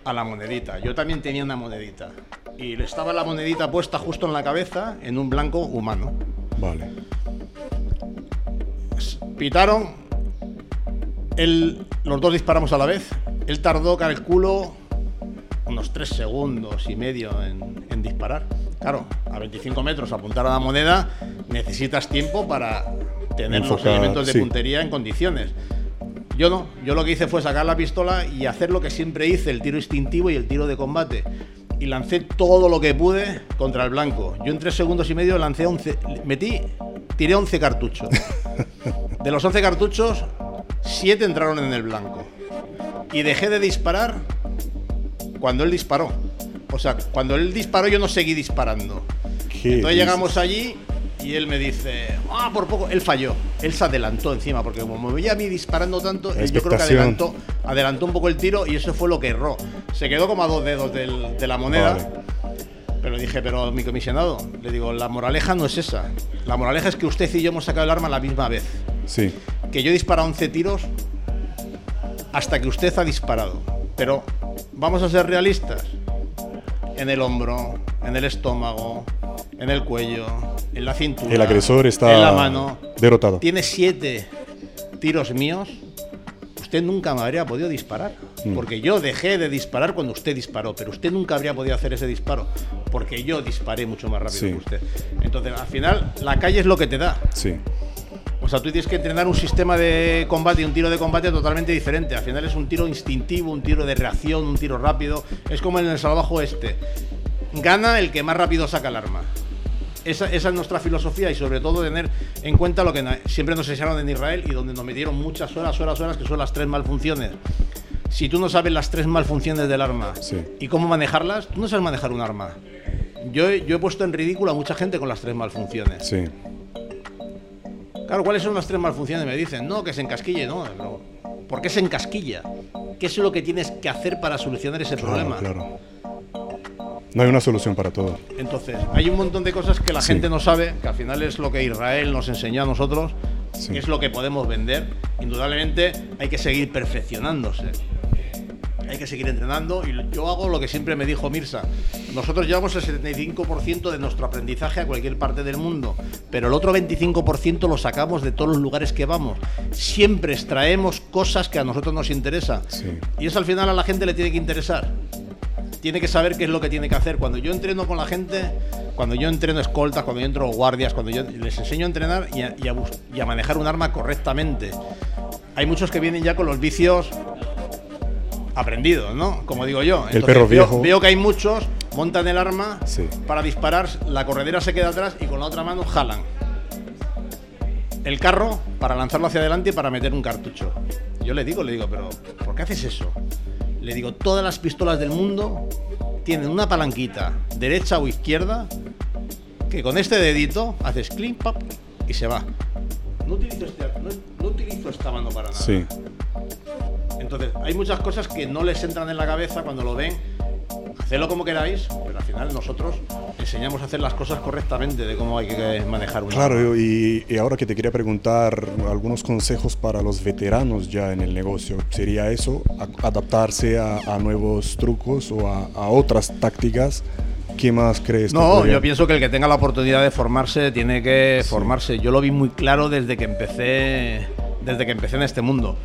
a la monedita. Yo también tenía una monedita y estaba la monedita puesta justo en la cabeza en un blanco humano. Vale. Pitaron. Los dos disparamos a la vez. Él tardó, calculo, unos 3,5 segundos en disparar. Claro, a 25 metros apuntar a la moneda necesitas tiempo para tener los elementos de puntería en condiciones. Yo no. Yo lo que hice fue sacar la pistola y hacer lo que siempre hice, el tiro instintivo y el tiro de combate. Y lancé todo lo que pude contra el blanco. Yo en 3,5 segundos lancé 11... Tiré 11 cartuchos. De los 11 cartuchos... 7 entraron en el blanco y dejé de disparar cuando él disparó. O sea, cuando él disparó yo no seguí disparando. Entonces llegamos allí y él me dice, por poco, él falló, él se adelantó encima porque como me veía a mí disparando tanto, yo creo que adelantó un poco el tiro y eso fue lo que erró. Se quedó como a dos dedos de la moneda. Vale. Pero dije, pero mi comisionado, le digo, la moraleja no es esa. La moraleja es que usted y yo hemos sacado el arma la misma vez. Sí. Que yo he disparado 11 tiros hasta que usted ha disparado. Pero vamos a ser realistas. En el hombro, en el estómago, en el cuello, en la cintura. El agresor está en la mano. Derrotado. Tiene 7 tiros míos. Usted nunca me habría podido disparar, porque yo dejé de disparar cuando usted disparó, pero usted nunca habría podido hacer ese disparo, porque yo disparé mucho más rápido, sí, que usted. Entonces, al final, la calle es lo que te da. Sí. O sea, tú tienes que entrenar un sistema de combate y un tiro de combate totalmente diferente. Al final es un tiro instintivo, un tiro de reacción, un tiro rápido. Es como en el salvaje oeste. Gana el que más rápido saca el arma. Esa es nuestra filosofía, y sobre todo tener en cuenta lo que siempre nos echaron en Israel y donde nos metieron muchas horas, que son las 3 malfunciones. Si tú no sabes las 3 malfunciones del arma, sí, y cómo manejarlas, tú no sabes manejar un arma. Yo he puesto en ridículo a mucha gente con las 3 malfunciones. Sí. Claro, ¿cuáles son las 3 malfunciones? Me dicen, no, que se encasquille, no, no. ¿Por qué se encasquilla? ¿Qué es lo que tienes que hacer para solucionar ese problema? Claro. No hay una solución para todo. Entonces, hay un montón de cosas que la, sí, gente no sabe, que al final es lo que Israel nos enseñó a nosotros, sí, que es lo que podemos vender. Indudablemente hay que seguir perfeccionándose, hay que seguir entrenando, y yo hago lo que siempre me dijo Mirza. Nosotros llevamos el 75% de nuestro aprendizaje a cualquier parte del mundo, pero el otro 25% lo sacamos de todos los lugares que vamos. Siempre extraemos cosas que a nosotros nos interesan, sí, y eso al final a la gente le tiene que interesar. Tiene que saber qué es lo que tiene que hacer. Cuando yo entreno con la gente, cuando yo entreno escoltas, cuando yo entreno guardias, cuando yo les enseño a entrenar y a manejar un arma correctamente. Hay muchos que vienen ya con los vicios aprendidos, ¿no? Como digo yo. Entonces, el perro viejo. Veo que hay muchos, montan el arma, sí, para disparar, la corredera se queda atrás y con la otra mano jalan el carro para lanzarlo hacia adelante y para meter un cartucho. Yo le digo, pero ¿por qué haces eso? Le digo, todas las pistolas del mundo tienen una palanquita, derecha o izquierda, que con este dedito haces clic, pap, y se va. No utilizo esta mano para nada. Sí. Entonces, hay muchas cosas que no les entran en la cabeza cuando lo ven. Hacedlo como queráis, pero al final nosotros enseñamos a hacer las cosas correctamente, de cómo hay que manejar un arma. Claro, y ahora que te quería preguntar algunos consejos para los veteranos ya en el negocio, sería eso, adaptarse a nuevos trucos o a otras tácticas. ¿Qué más crees? No, yo pienso que el que tenga la oportunidad de formarse tiene que, sí, formarse. Yo lo vi muy claro desde que empecé en este mundo.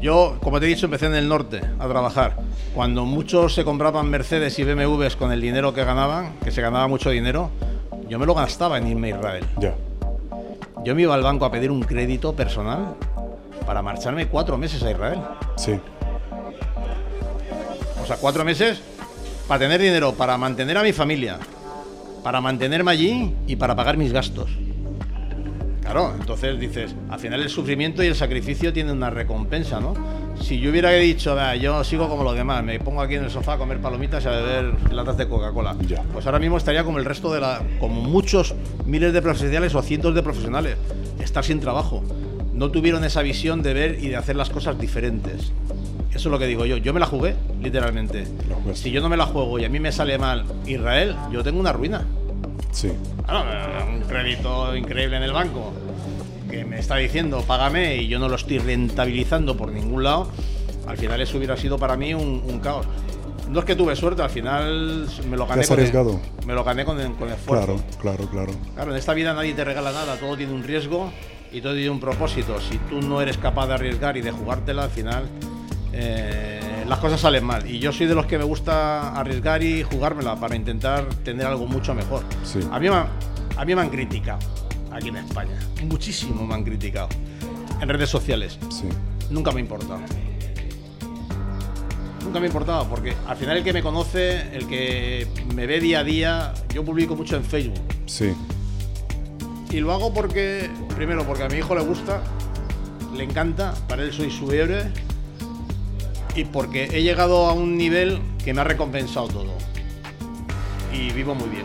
Yo, como te he dicho, empecé en el norte a trabajar. Cuando muchos se compraban Mercedes y BMWs con el dinero que ganaban, que se ganaba mucho dinero, yo me lo gastaba en irme a Israel. Yeah. Yo me iba al banco a pedir un crédito personal para marcharme 4 meses a Israel. Sí. O sea, 4 meses para tener dinero, para mantener a mi familia, para mantenerme allí y para pagar mis gastos. Claro, entonces dices, al final el sufrimiento y el sacrificio tienen una recompensa, ¿no? Si yo hubiera dicho, yo sigo como los demás, me pongo aquí en el sofá a comer palomitas y a beber latas de Coca-Cola, ya, pues ahora mismo estaría como el resto como muchos miles de profesionales o cientos de profesionales, estar sin trabajo. No tuvieron esa visión de ver y de hacer las cosas diferentes. Eso es lo que digo yo. Yo me la jugué, literalmente. Si yo no me la juego y a mí me sale mal Israel, yo tengo una ruina. Sí. Ah, no, un crédito increíble en el banco que me está diciendo págame y yo no lo estoy rentabilizando por ningún lado. Al final eso hubiera sido para mí un caos. No es que tuve suerte, al final me lo gané. Me lo gané con esfuerzo. Claro, en esta vida nadie te regala nada, todo tiene un riesgo y todo tiene un propósito. Si tú no eres capaz de arriesgar y de jugártela, al final las cosas salen mal, y yo soy de los que me gusta arriesgar y jugármela para intentar tener algo mucho mejor. Sí. A mí me han criticado aquí en España, muchísimo me han criticado en redes sociales. Sí. Nunca me importaba. Nunca me importaba, porque al final el que me conoce, el que me ve día a día, yo publico mucho en Facebook. Sí. Y lo hago porque a mi hijo le gusta, le encanta, para él soy su héroe. Y porque he llegado a un nivel que me ha recompensado todo. Y vivo muy bien.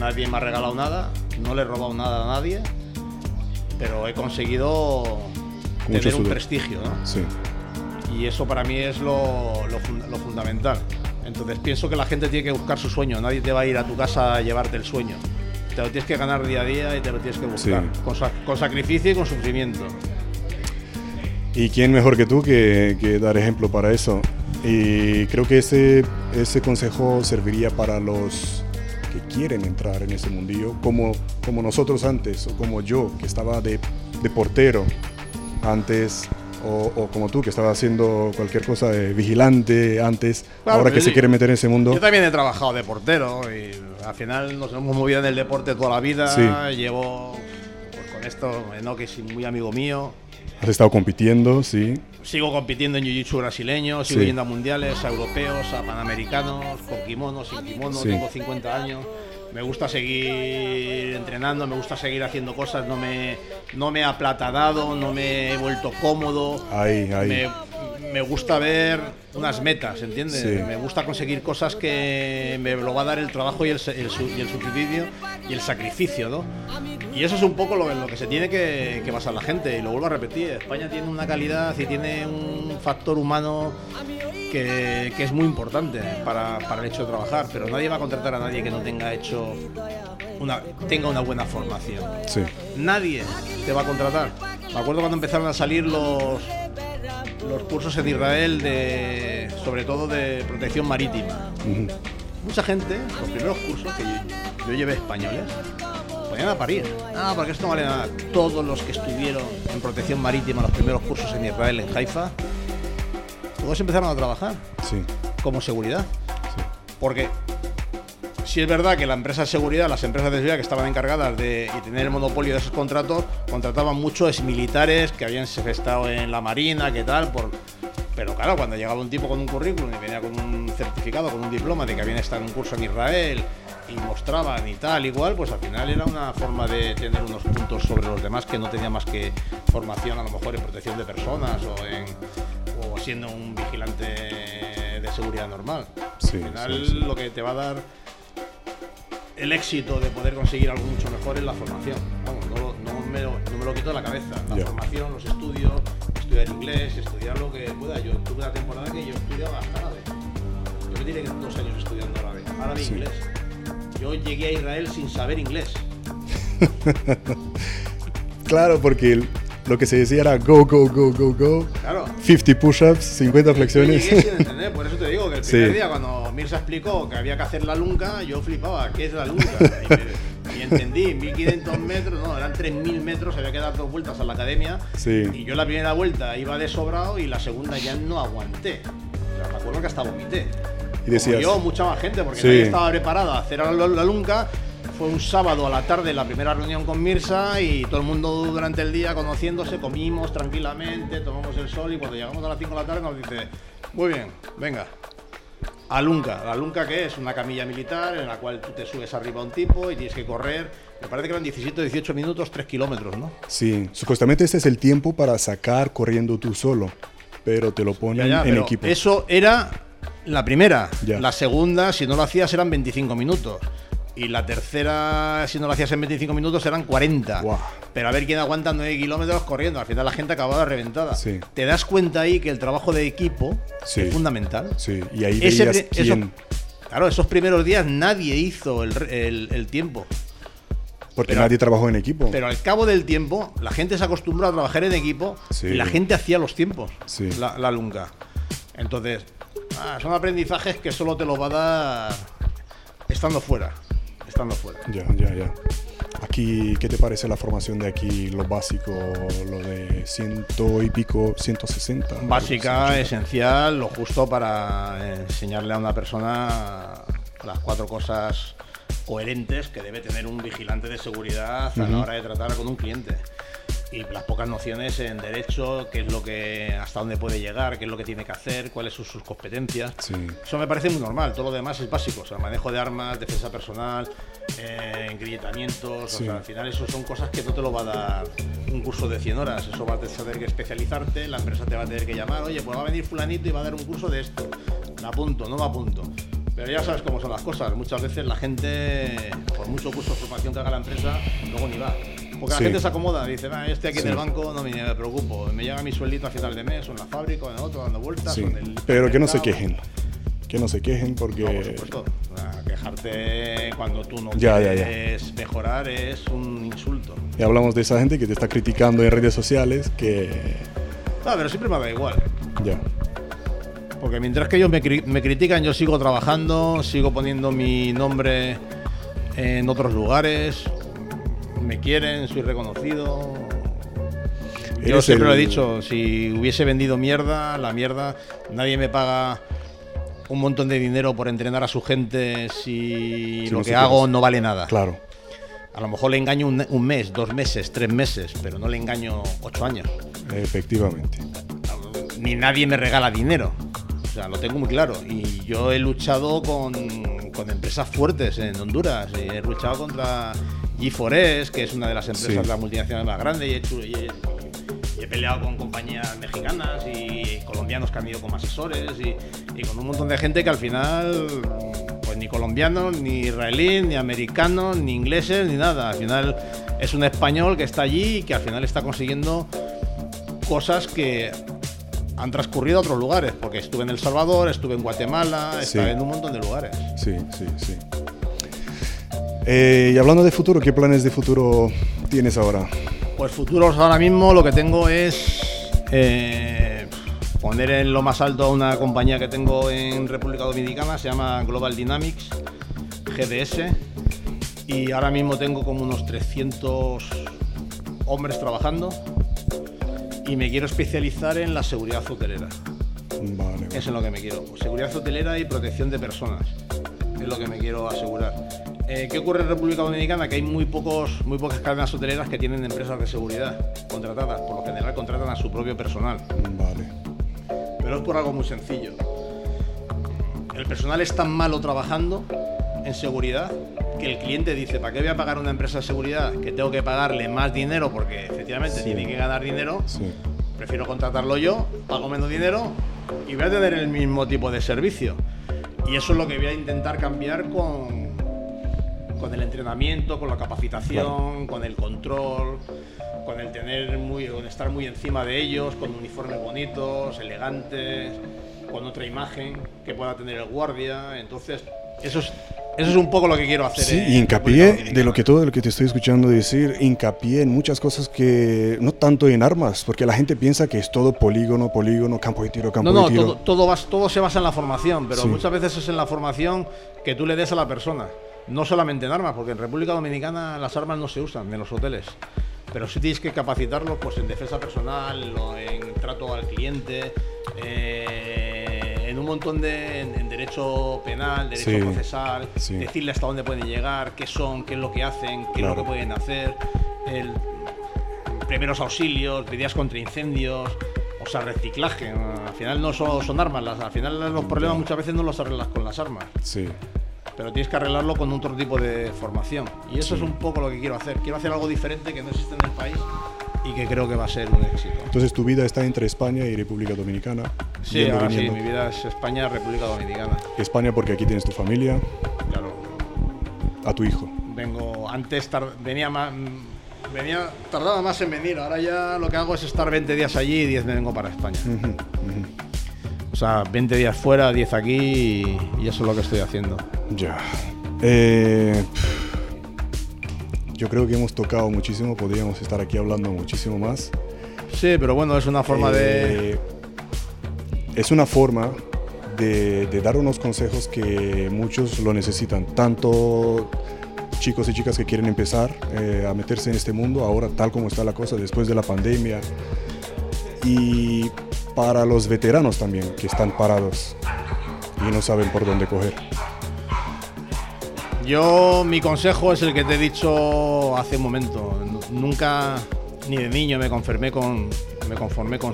Nadie me ha regalado nada, no le he robado nada a nadie, pero he conseguido tener un prestigio, ¿no? Sí. y eso para mí es lo fundamental. Entonces pienso que la gente tiene que buscar su sueño, nadie te va a ir a tu casa a llevarte el sueño. Te lo tienes que ganar día a día y te lo tienes que buscar, sí, con sacrificio y con sufrimiento. Y quién mejor que tú que dar ejemplo para eso. Y creo que ese consejo serviría para los que quieren entrar en ese mundillo, como nosotros antes, o como yo, que estaba de portero antes, o como tú, que estaba haciendo cualquier cosa de vigilante antes, claro, ahora que se quiere meter en ese mundo. Yo también he trabajado de portero y al final nos hemos movido en el deporte toda la vida. Sí. Llevo pues, con esto, Enoc es muy amigo mío. Has estado compitiendo, sí. Sigo compitiendo en jiu-jitsu brasileño, sigo yendo a mundiales, a europeos, a panamericanos, con kimono, sin kimono, sí. Tengo 50 años. Me gusta seguir entrenando, me gusta seguir haciendo cosas, no me he aplatadado, no me he vuelto cómodo. Ahí. Me gusta ver unas metas, ¿entiendes? Sí. Me gusta conseguir cosas que me lo va a dar el trabajo y el sacrificio y el sacrificio, ¿no? Y eso es un poco lo que se tiene que basar la gente, y lo vuelvo a repetir. España tiene una calidad y tiene un factor humano que es muy importante para el hecho de trabajar, pero nadie va a contratar a nadie que no tenga tenga una buena formación. Sí. Nadie te va a contratar. Me acuerdo cuando empezaron a salir los cursos en Israel sobre todo de protección marítima. Uh-huh. Mucha gente, los primeros cursos que yo llevé españoles, ponían a parir. Ah, porque esto no vale nada. Todos los que estuvieron en protección marítima, los primeros cursos en Israel, en Haifa, todos empezaron a trabajar. Sí. Como seguridad. Sí. Porque si es verdad que la empresa de seguridad, las empresas de seguridad que estaban encargadas de tener el monopolio de esos contratos, contrataban muchos militares que habían estado en la marina, qué tal, pero claro, cuando llegaba un tipo con un currículum y venía con un certificado, con un diploma de que habían estado en un curso en Israel y mostraban y tal, igual, pues al final era una forma de tener unos puntos sobre los demás que no tenía más que formación, a lo mejor en protección de personas o siendo un vigilante de seguridad normal. Sí, al final lo que te va a dar el éxito de poder conseguir algo mucho mejor es la formación. Vamos, no me lo quito de la cabeza. La formación, los estudios, estudiar inglés, estudiar lo que pueda. Yo tuve una temporada que yo estudiaba árabe. Yo me tiré 2 años estudiando árabe e inglés. Yo llegué a Israel sin saber inglés. Claro, porque lo que se decía era go, go, go, go, go. Claro. 50 push-ups, 50 flexiones. Yo llegué sin entender, por eso te digo que el primer día cuando Mirza explicó que había que hacer la lunca, yo flipaba, ¿qué es la lunca? Y entendí, 1.500 metros, no, eran 3.000 metros, había que dar 2 vueltas a la academia, y yo la primera vuelta iba de sobrado y la segunda ya no aguanté. O sea, me acuerdo que hasta vomité. Y decías, como yo, mucha más gente, porque nadie estaba preparada a hacer la lunca. Fue un sábado a la tarde la primera reunión con Mirza y todo el mundo durante el día conociéndose, comimos tranquilamente, tomamos el sol y cuando llegamos a las 5 de la tarde nos dice, muy bien, venga. Alunca, la alunca que es una camilla militar en la cual tú te subes arriba a un tipo y tienes que correr, me parece que eran 17 o 18 minutos, 3 kilómetros, ¿no? Sí, supuestamente este es el tiempo para sacar corriendo tú solo, pero te lo ponen en equipo. Eso era la primera, la segunda, si no lo hacías eran 25 minutos. Y la tercera, si no lo hacías en 25 minutos, eran 40. Wow. Pero a ver quién aguanta 9 kilómetros corriendo. Al final la gente acababa reventada. Sí. Te das cuenta ahí que el trabajo de equipo es fundamental. Sí. Y ahí veías quién... Claro, esos primeros días nadie hizo el tiempo. Porque nadie trabajó en equipo. Pero al cabo del tiempo, la gente se acostumbró a trabajar en equipo y la gente hacía los tiempos. Sí. La lunga. Entonces, son aprendizajes que solo te los va a dar estando fuera. Ya. Aquí, ¿qué te parece la formación de aquí? Lo básico, lo de 100 y pico, 160. Básica, esencial, lo justo para enseñarle a una persona las 4 cosas coherentes que debe tener un vigilante de seguridad a la hora de tratar con un cliente. Y las pocas nociones en derecho, qué es lo que, hasta dónde puede llegar, qué es lo que tiene que hacer, cuáles son sus competencias. Sí. Eso me parece muy normal, todo lo demás es básico, o sea, manejo de armas, defensa personal, engrillamientos, o sea, al final eso son cosas que no te lo va a dar un curso de 100 horas, eso vas a tener que especializarte, la empresa te va a tener que llamar, oye, pues va a venir fulanito y va a dar un curso de esto, me apunto, no me apunto. Pero ya sabes cómo son las cosas, muchas veces la gente, por mucho curso de formación que haga la empresa, luego ni va. Porque la gente se acomoda, dice, va, estoy aquí en el banco, no me preocupo, me llega mi sueldito a final de mes, o en la fábrica, o en el otro, dando vueltas. Sí. Pero que no se quejen, porque... No, por supuesto, quejarte cuando tú no quieres mejorar es un insulto. Y hablamos de esa gente que te está criticando en redes sociales, que... No, pero siempre me da igual. Ya. Porque mientras que ellos me critican, yo sigo trabajando, sigo poniendo mi nombre en otros lugares, me quieren, soy reconocido. Yo siempre lo he dicho, si hubiese vendido mierda, la mierda, nadie me paga un montón de dinero por entrenar a su gente si lo que hago no vale nada. Claro. A lo mejor le engaño un mes, 2 meses, 3 meses, pero no le engaño 8 años. Efectivamente. Ni nadie me regala dinero. O sea, lo tengo muy claro. Y yo he luchado con empresas fuertes en Honduras. He luchado contra G4S, que es una de las empresas de las multinacionales más grandes. Y he peleado con compañías mexicanas y colombianos que han ido como asesores y con un montón de gente que al final, pues ni colombianos, ni israelíes, ni americanos, ni ingleses, ni nada. Al final es un español que está allí y que al final está consiguiendo cosas que han transcurrido a otros lugares, porque estuve en El Salvador, estuve en Guatemala, estuve en un montón de lugares. Sí. Y hablando de futuro, ¿qué planes de futuro tienes ahora? Pues futuros ahora mismo lo que tengo es poner en lo más alto a una compañía que tengo en República Dominicana, se llama Global Dynamics, GDS, y ahora mismo tengo como unos 300 hombres trabajando. Y me quiero especializar en la seguridad hotelera. Vale. Eso es lo que me quiero. Seguridad hotelera y protección de personas. Es lo que me quiero asegurar. ¿Qué ocurre en República Dominicana? Que hay muy pocas cadenas hoteleras que tienen empresas de seguridad contratadas. Por lo general contratan a su propio personal. Vale. Pero es por algo muy sencillo. El personal es tan malo trabajando en seguridad que el cliente dice, ¿para qué voy a pagar una empresa de seguridad que tengo que pagarle más dinero? Porque efectivamente tiene que ganar dinero. Prefiero contratarlo yo, pago menos dinero y voy a tener el mismo tipo de servicio. Y eso es lo que voy a intentar cambiar con el entrenamiento, con la capacitación, con el control, con el con estar muy encima de ellos, con uniformes bonitos, elegantes, con otra imagen que pueda tener el guardia. Entonces, eso es un poco lo que quiero hacer. Sí, hincapié de todo lo que te estoy escuchando decir, hincapié en muchas cosas que no tanto en armas, porque la gente piensa que es todo polígono, campo de tiro, campo de tiro. No, todo se basa en la formación, pero muchas veces es en la formación que tú le des a la persona, no solamente en armas, porque en República Dominicana las armas no se usan en los hoteles, pero sí tienes que capacitarlos pues en defensa personal, en trato al cliente, en un montón de derecho penal, derecho procesal, decirle hasta dónde pueden llegar, qué son, qué es lo que hacen, qué es lo que pueden hacer, primeros auxilios, medidas contra incendios, o sea, reciclaje. Al final no son armas, al final los problemas muchas veces no los arreglas con las armas, pero tienes que arreglarlo con otro tipo de formación. Y eso es un poco lo que quiero hacer. Quiero hacer algo diferente que no existe en el país y que creo que va a ser un éxito. Entonces, ¿tu vida está entre España y República Dominicana? Sí, ahora sí, mi vida es España, República Dominicana. España porque aquí tienes tu familia. Claro. A tu hijo. Vengo, antes tardaba más en venir, ahora ya lo que hago es estar 20 días allí y 10 me vengo para España. O sea, 20 días fuera, 10 aquí y eso es lo que estoy haciendo. Ya. Yo creo que hemos tocado muchísimo, podríamos estar aquí hablando muchísimo más. Sí, pero bueno, es una forma de... Es una forma de dar unos consejos que muchos lo necesitan, tanto chicos y chicas que quieren empezar a meterse en este mundo, ahora tal como está la cosa, después de la pandemia, y para los veteranos también, que están parados y no saben por dónde coger. Yo, mi consejo es el que te he dicho hace un momento. Nunca, ni de niño, me conformé con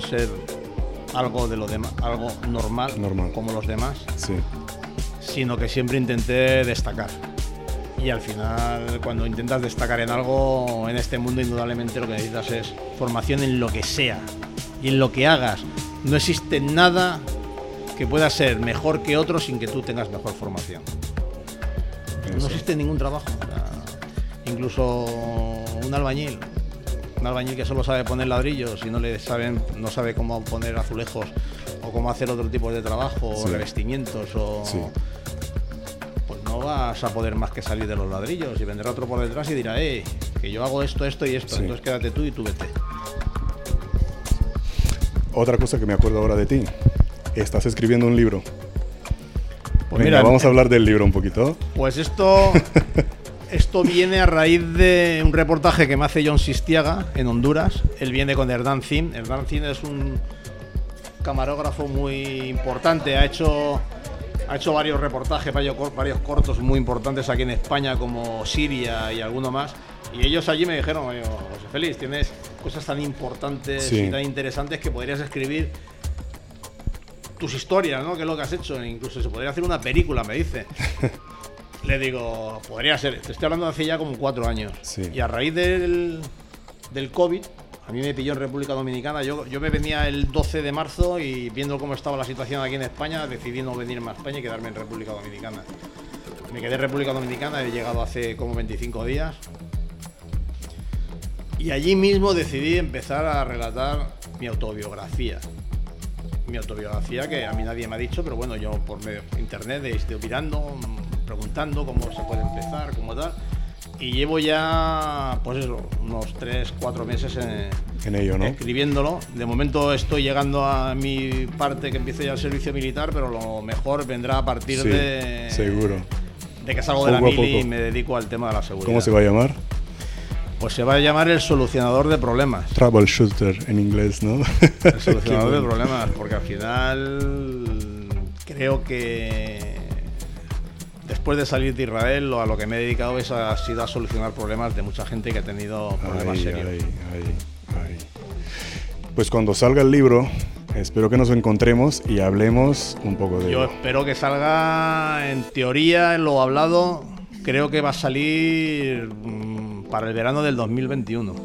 ser algo de los demás, algo normal como los demás, sino que siempre intenté destacar. Y al final, cuando intentas destacar en algo, en este mundo, indudablemente lo que necesitas es formación en lo que sea y en lo que hagas. No existe nada que pueda ser mejor que otro sin que tú tengas mejor formación. No existe ningún trabajo, incluso un albañil. un albañil que solo sabe poner ladrillos y no sabe cómo poner azulejos o cómo hacer otro tipo de trabajo, sí, o revestimientos o... Sí. Pues no vas a poder más que salir de los ladrillos y vendrá otro por detrás y dirá, que yo hago esto, esto y esto, sí, entonces quédate tú y tú vete. Otra cosa que me acuerdo ahora de ti, estás escribiendo un libro. Pues venga, mira, vamos a hablar del libro un poquito. Pues esto viene a raíz de un reportaje que me hace John Sistiaga en Honduras. Él viene con Hernán Zin. Hernán Zin es un camarógrafo muy importante. Ha hecho varios reportajes, varios cortos muy importantes aquí en España, como Siria y alguno más. Y ellos allí me dijeron, José Félix, tienes cosas tan importantes, sí, y tan interesantes que podrías escribir tus historias, ¿no? Que es lo que has hecho. Incluso se podría hacer una película, me dice. Le digo, podría ser. Te estoy hablando de hace ya como 4 años. Sí. Y a raíz del COVID, a mí me pilló en República Dominicana. Yo me venía el 12 de marzo y viendo cómo estaba la situación aquí en España, decidí no venirme a España y quedarme en República Dominicana. Me quedé en República Dominicana, he llegado hace como 25 días. Y allí mismo decidí empezar a relatar mi autobiografía. Mi autobiografía que a mí nadie me ha dicho, pero bueno, yo por medio de internet he estado mirando, preguntando cómo se puede empezar, cómo tal. Y llevo ya, pues eso, unos 3-4 meses en ello, ¿no? Escribiéndolo. De momento estoy llegando a mi parte que empiezo ya el servicio militar, pero lo mejor vendrá a partir, sí, de... seguro. De que salgo de la mili y me dedico al tema de la seguridad. ¿Cómo se va a llamar? Pues se va a llamar el solucionador de problemas. Troubleshooter en inglés, ¿no? El solucionador de problemas, porque al final creo que después de salir de Israel, a lo que me he dedicado ha sido a solucionar problemas de mucha gente que ha tenido problemas serios. Pues cuando salga el libro, espero que nos encontremos y hablemos un poco de ello. Yo espero que salga, en teoría, en lo hablado, creo que va a salir... para el verano del 2021.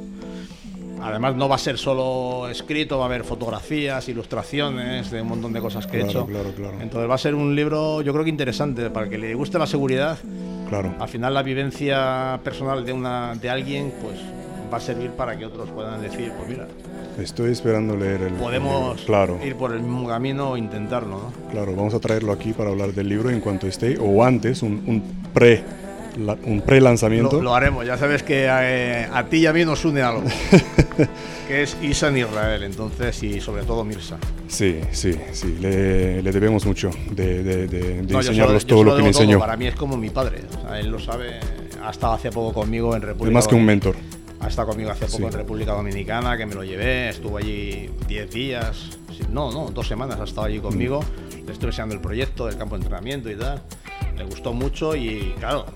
Además no va a ser solo escrito, va a haber fotografías, ilustraciones, de un montón de cosas que he hecho. Claro. Entonces va a ser un libro, yo creo que interesante, para que le guste la seguridad. Claro. Al final la vivencia personal de alguien, pues va a servir para que otros puedan decir, pues mira, estoy esperando leer el libro. Podemos, claro, ir por el mismo camino o intentarlo, ¿no? Claro, vamos a traerlo aquí para hablar del libro en cuanto esté, o antes, un pre-lanzamiento. Lo haremos, ya sabes que a ti y a mí nos une algo, que es Isa en Israel, entonces, y sobre todo Mirza. Sí, le debemos mucho de enseñarlos todo lo que le enseñó. Para mí es como mi padre, o sea, él lo sabe, ha estado hace poco conmigo en República Dominicana. Es más que un mentor. Ha estado conmigo hace poco, sí, en República Dominicana, que me lo llevé, estuvo allí 10 días, 2 semanas ha estado allí conmigo, le estuve enseñando el proyecto del campo de entrenamiento y tal. Le gustó mucho y, claro,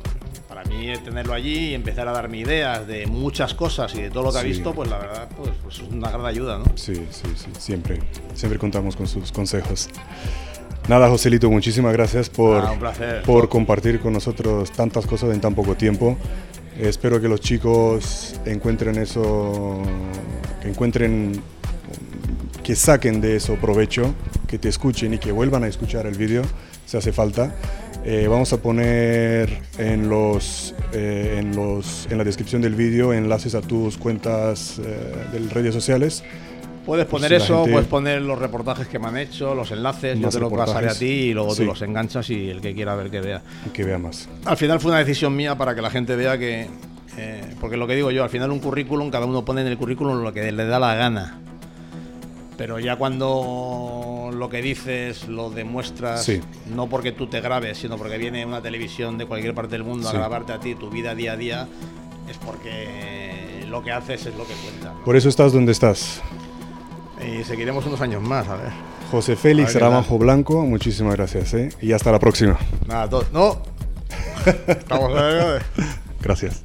para mí tenerlo allí y empezar a darme ideas de muchas cosas y de todo lo que, sí, ha visto, pues la verdad, pues es una gran ayuda, ¿no? Sí, siempre contamos con sus consejos. Nada, Joselito, muchísimas gracias por compartir con nosotros tantas cosas en tan poco tiempo. Espero que los chicos encuentren eso, que saquen de eso provecho, que te escuchen y que vuelvan a escuchar el vídeo si hace falta. Vamos a poner en la descripción del vídeo enlaces a tus cuentas de redes sociales. Puedes poner puedes poner los reportajes que me han hecho, los enlaces, yo te los pasaré a ti y luego, sí, tú los enganchas y el que quiera ver que vea. Y que vea más. Al final fue una decisión mía para que la gente vea que, porque lo que digo yo, al final un currículum, cada uno pone en el currículum lo que le da la gana. Pero ya cuando lo que dices lo demuestras, sí, no porque tú te grabes, sino porque viene una televisión de cualquier parte del mundo, sí, a grabarte a ti, tu vida día a día, es porque lo que haces es lo que cuenta, ¿no? Por eso estás donde estás. Y seguiremos unos años más, a ver. José Félix Ramajo Blanco, muchísimas gracias, y hasta la próxima. Nada, no. Estamos. Gracias.